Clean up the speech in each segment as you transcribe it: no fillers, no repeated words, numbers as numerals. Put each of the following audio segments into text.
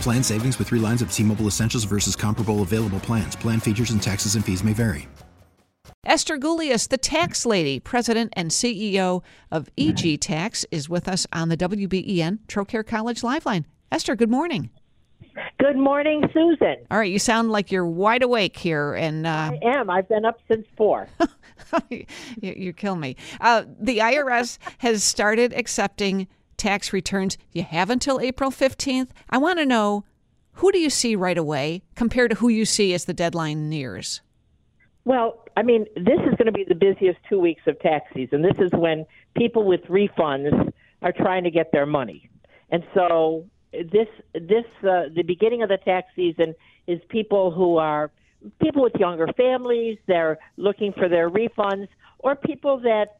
Plan savings with 3 lines of T-Mobile Essentials versus comparable available plans. Plan features and taxes and fees may vary. Esther Gulyas, the tax lady, president and CEO of EG Tax, is with us on the WBEN Trocare College Liveline. Esther, good morning. Good morning, Susan. All right, you sound like you're wide awake here. And I am. I've been up since 4. you kill me. The IRS has started accepting tax returns. You have until April 15th. I want to know, who do you see right away compared to who you see as the deadline nears? Well, I mean, this is going to be the busiest 2 weeks of tax season. This is when people with refunds are trying to get their money. And so this the beginning of the tax season is people with younger families. They're looking for their refunds, or people that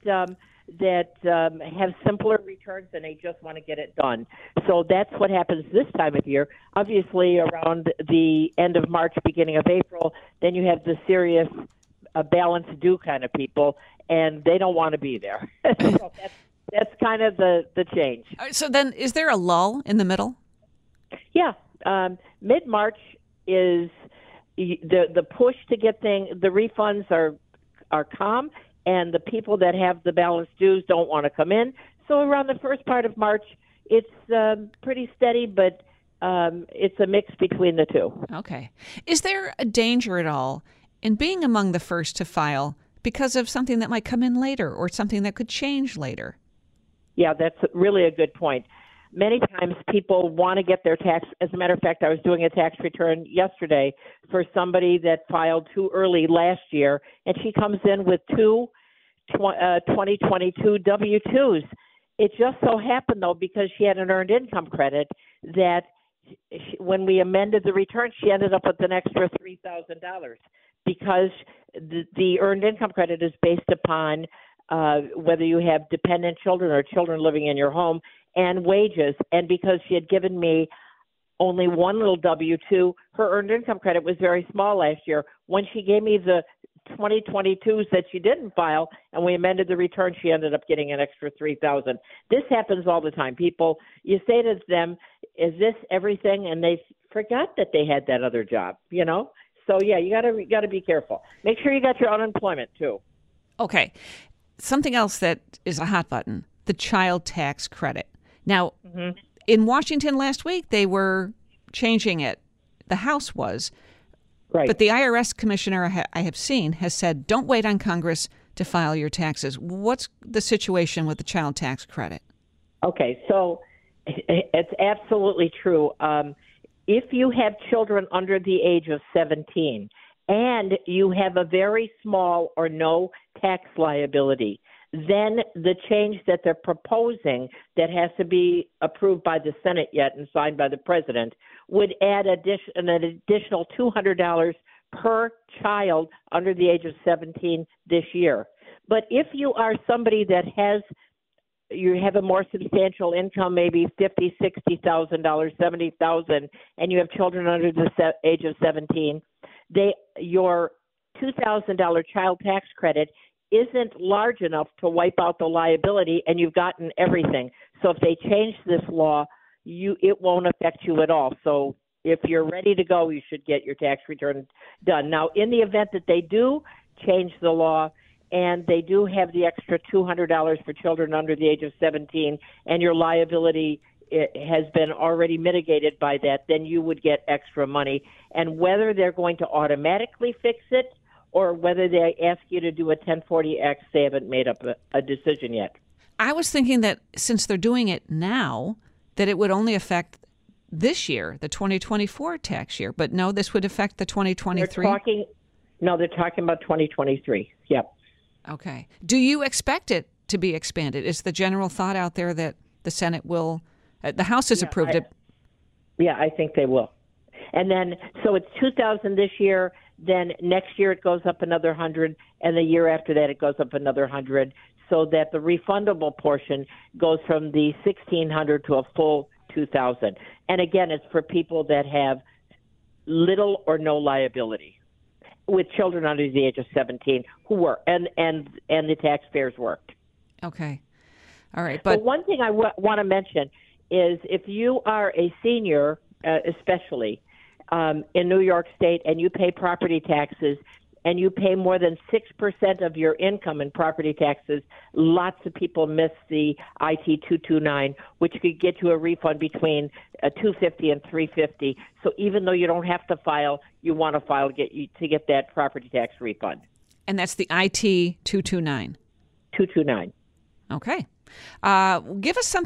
have simpler returns and they just want to get it done. So that's what happens this time of year. Obviously, around the end of March, beginning of April, then you have the serious balance due kind of people, and they don't want to be there. So that's kind of the change. All right, so then, is there a lull in the middle? Yeah. Mid-March is the push to get things. The refunds are calm, and the people that have the balance dues don't want to come in. So around the first part of March, it's pretty steady, but it's a mix between the two. Okay. Is there a danger at all in being among the first to file because of something that might come in later or something that could change later? Yeah, that's really a good point. Many times people want to get their tax. As a matter of fact, I was doing a tax return yesterday for somebody that filed too early last year, and she comes in with two 2022 W-2s. It just so happened, though, because she had an earned income credit, that when we amended the return, she ended up with an extra $3,000 because the earned income credit is based upon whether you have dependent children or children living in your home, and wages. And because she had given me only one little W-2, her earned income credit was very small last year. When she gave me the 2022s that she didn't file and we amended the return, she ended up getting an extra $3,000. This happens all the time. People, you say to them, is this everything? And they forgot that they had that other job, you know? So yeah, you gotta be careful. Make sure you got your unemployment too. Okay. Something else that is a hot button, the child tax credit. Now, in Washington last week, they were changing it. The House was. Right. But the IRS commissioner I have seen has said, don't wait on Congress to file your taxes. What's the situation with the child tax credit? Okay, so it's absolutely true. If you have children under the age of 17 and you have a very small or no tax liability, then the change that they're proposing, that has to be approved by the Senate yet and signed by the president, would add an additional $200 per child under the age of 17 this year. But if you are somebody that you have a more substantial income, maybe $50,000, $60,000, $70,000, and you have children under the age of 17, your $2,000 child tax credit isn't large enough to wipe out the liability, and you've gotten everything. So if they change this law, it won't affect you at all. So if you're ready to go, you should get your tax return done. Now, in the event that they do change the law and they do have the extra $200 for children under the age of 17 and your liability it has been already mitigated by that, then you would get extra money. And whether they're going to automatically fix it or whether they ask you to do a 1040X, they haven't made up a decision yet. I was thinking that since they're doing it now, that it would only affect this year, the 2024 tax year. But no, this would affect the 2023? They're talking about 2023. Yep. Okay. Do you expect it to be expanded? Is the general thought out there that the Senate will... The House has approved it. Yeah, I think they will. And then, so it's 2,000 this year. Then next year it goes up another 100, and the year after that it goes up another 100, so that the refundable portion goes from the 1,600 to a full 2,000. And again, it's for people that have little or no liability, with children under the age of 17 who were and the taxpayers worked. Okay, all right. But one thing I want to mention is if you are a senior, especially in New York State, and you pay property taxes, and you pay more than 6% of your income in property taxes, lots of people miss the IT-229, which could get you a refund between $250 and $350. So even though you don't have to file, you want to file to get that property tax refund. And that's the IT-229? 229. Okay. Give us a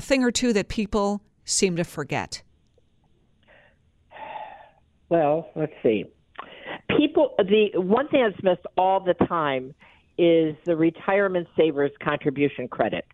thing or two that people seem to forget. Well, let's see. The one thing that's missed all the time is the Retirement Savers Contribution Credit.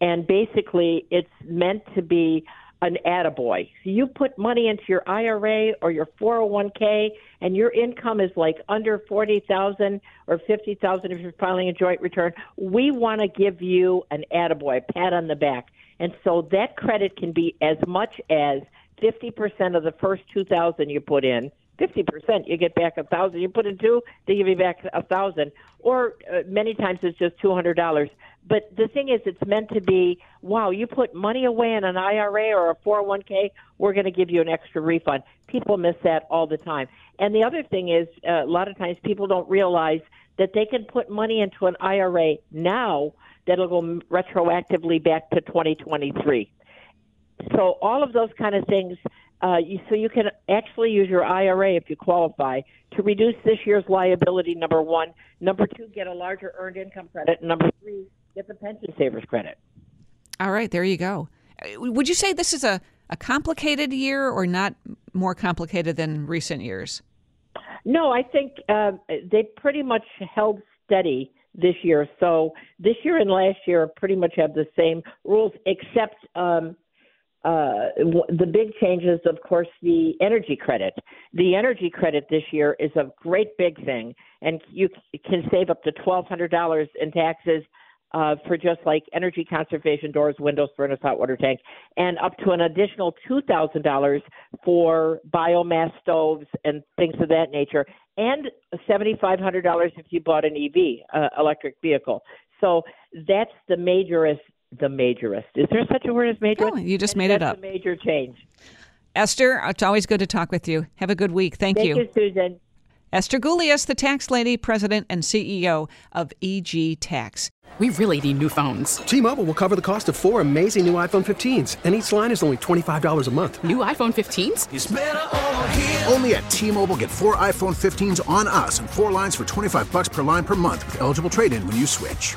And basically, it's meant to be an attaboy. So you put money into your IRA or your 401k, and your income is like under $40,000 or $50,000 if you're filing a joint return. We want to give you an attaboy, a pat on the back. And so that credit can be as much as 50% of the first $2,000 you put in. 50%, you get back $1,000. You put in $2,000, they give you back $1,000. Or many times it's just $200. But the thing is, it's meant to be, wow, you put money away in an IRA or a 401k, we're going to give you an extra refund. People miss that all the time. And the other thing is, a lot of times people don't realize that they can put money into an IRA now that'll go retroactively back to 2023. So all of those kind of things, so you can actually use your IRA, if you qualify, to reduce this year's liability, number one. Number two, get a larger earned income credit. And number three, get the pension savers credit. All right, there you go. Would you say this is a complicated year or not more complicated than recent years? No, I think they pretty much held steady this year. So this year and last year pretty much have the same rules, except the big change is, of course, the energy credit. The energy credit this year is a great big thing, and you can save up to $1,200 in taxes for just like energy conservation, doors, windows, furnace, hot water tank, and up to an additional $2,000 for biomass stoves and things of that nature, and $7,500 if you bought an EV, electric vehicle. So that's the majorist. The majorist. Is there such a word as majorist? No, you just made it up. That's a major change. Esther, it's always good to talk with you. Have a good week. Thank you. Thank you, Susan. Esther Gulyas, the tax lady, president and CEO of EG Tax. We really need new phones. T-Mobile will cover the cost of four amazing new iPhone 15s, and each line is only $25 a month. New iPhone 15s? It's better over here. Only at T-Mobile, get four iPhone 15s on us and four lines for $25 per line per month with eligible trade-in when you switch.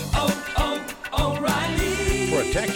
Protect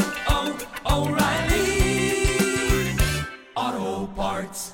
O'Reilly Auto Parts.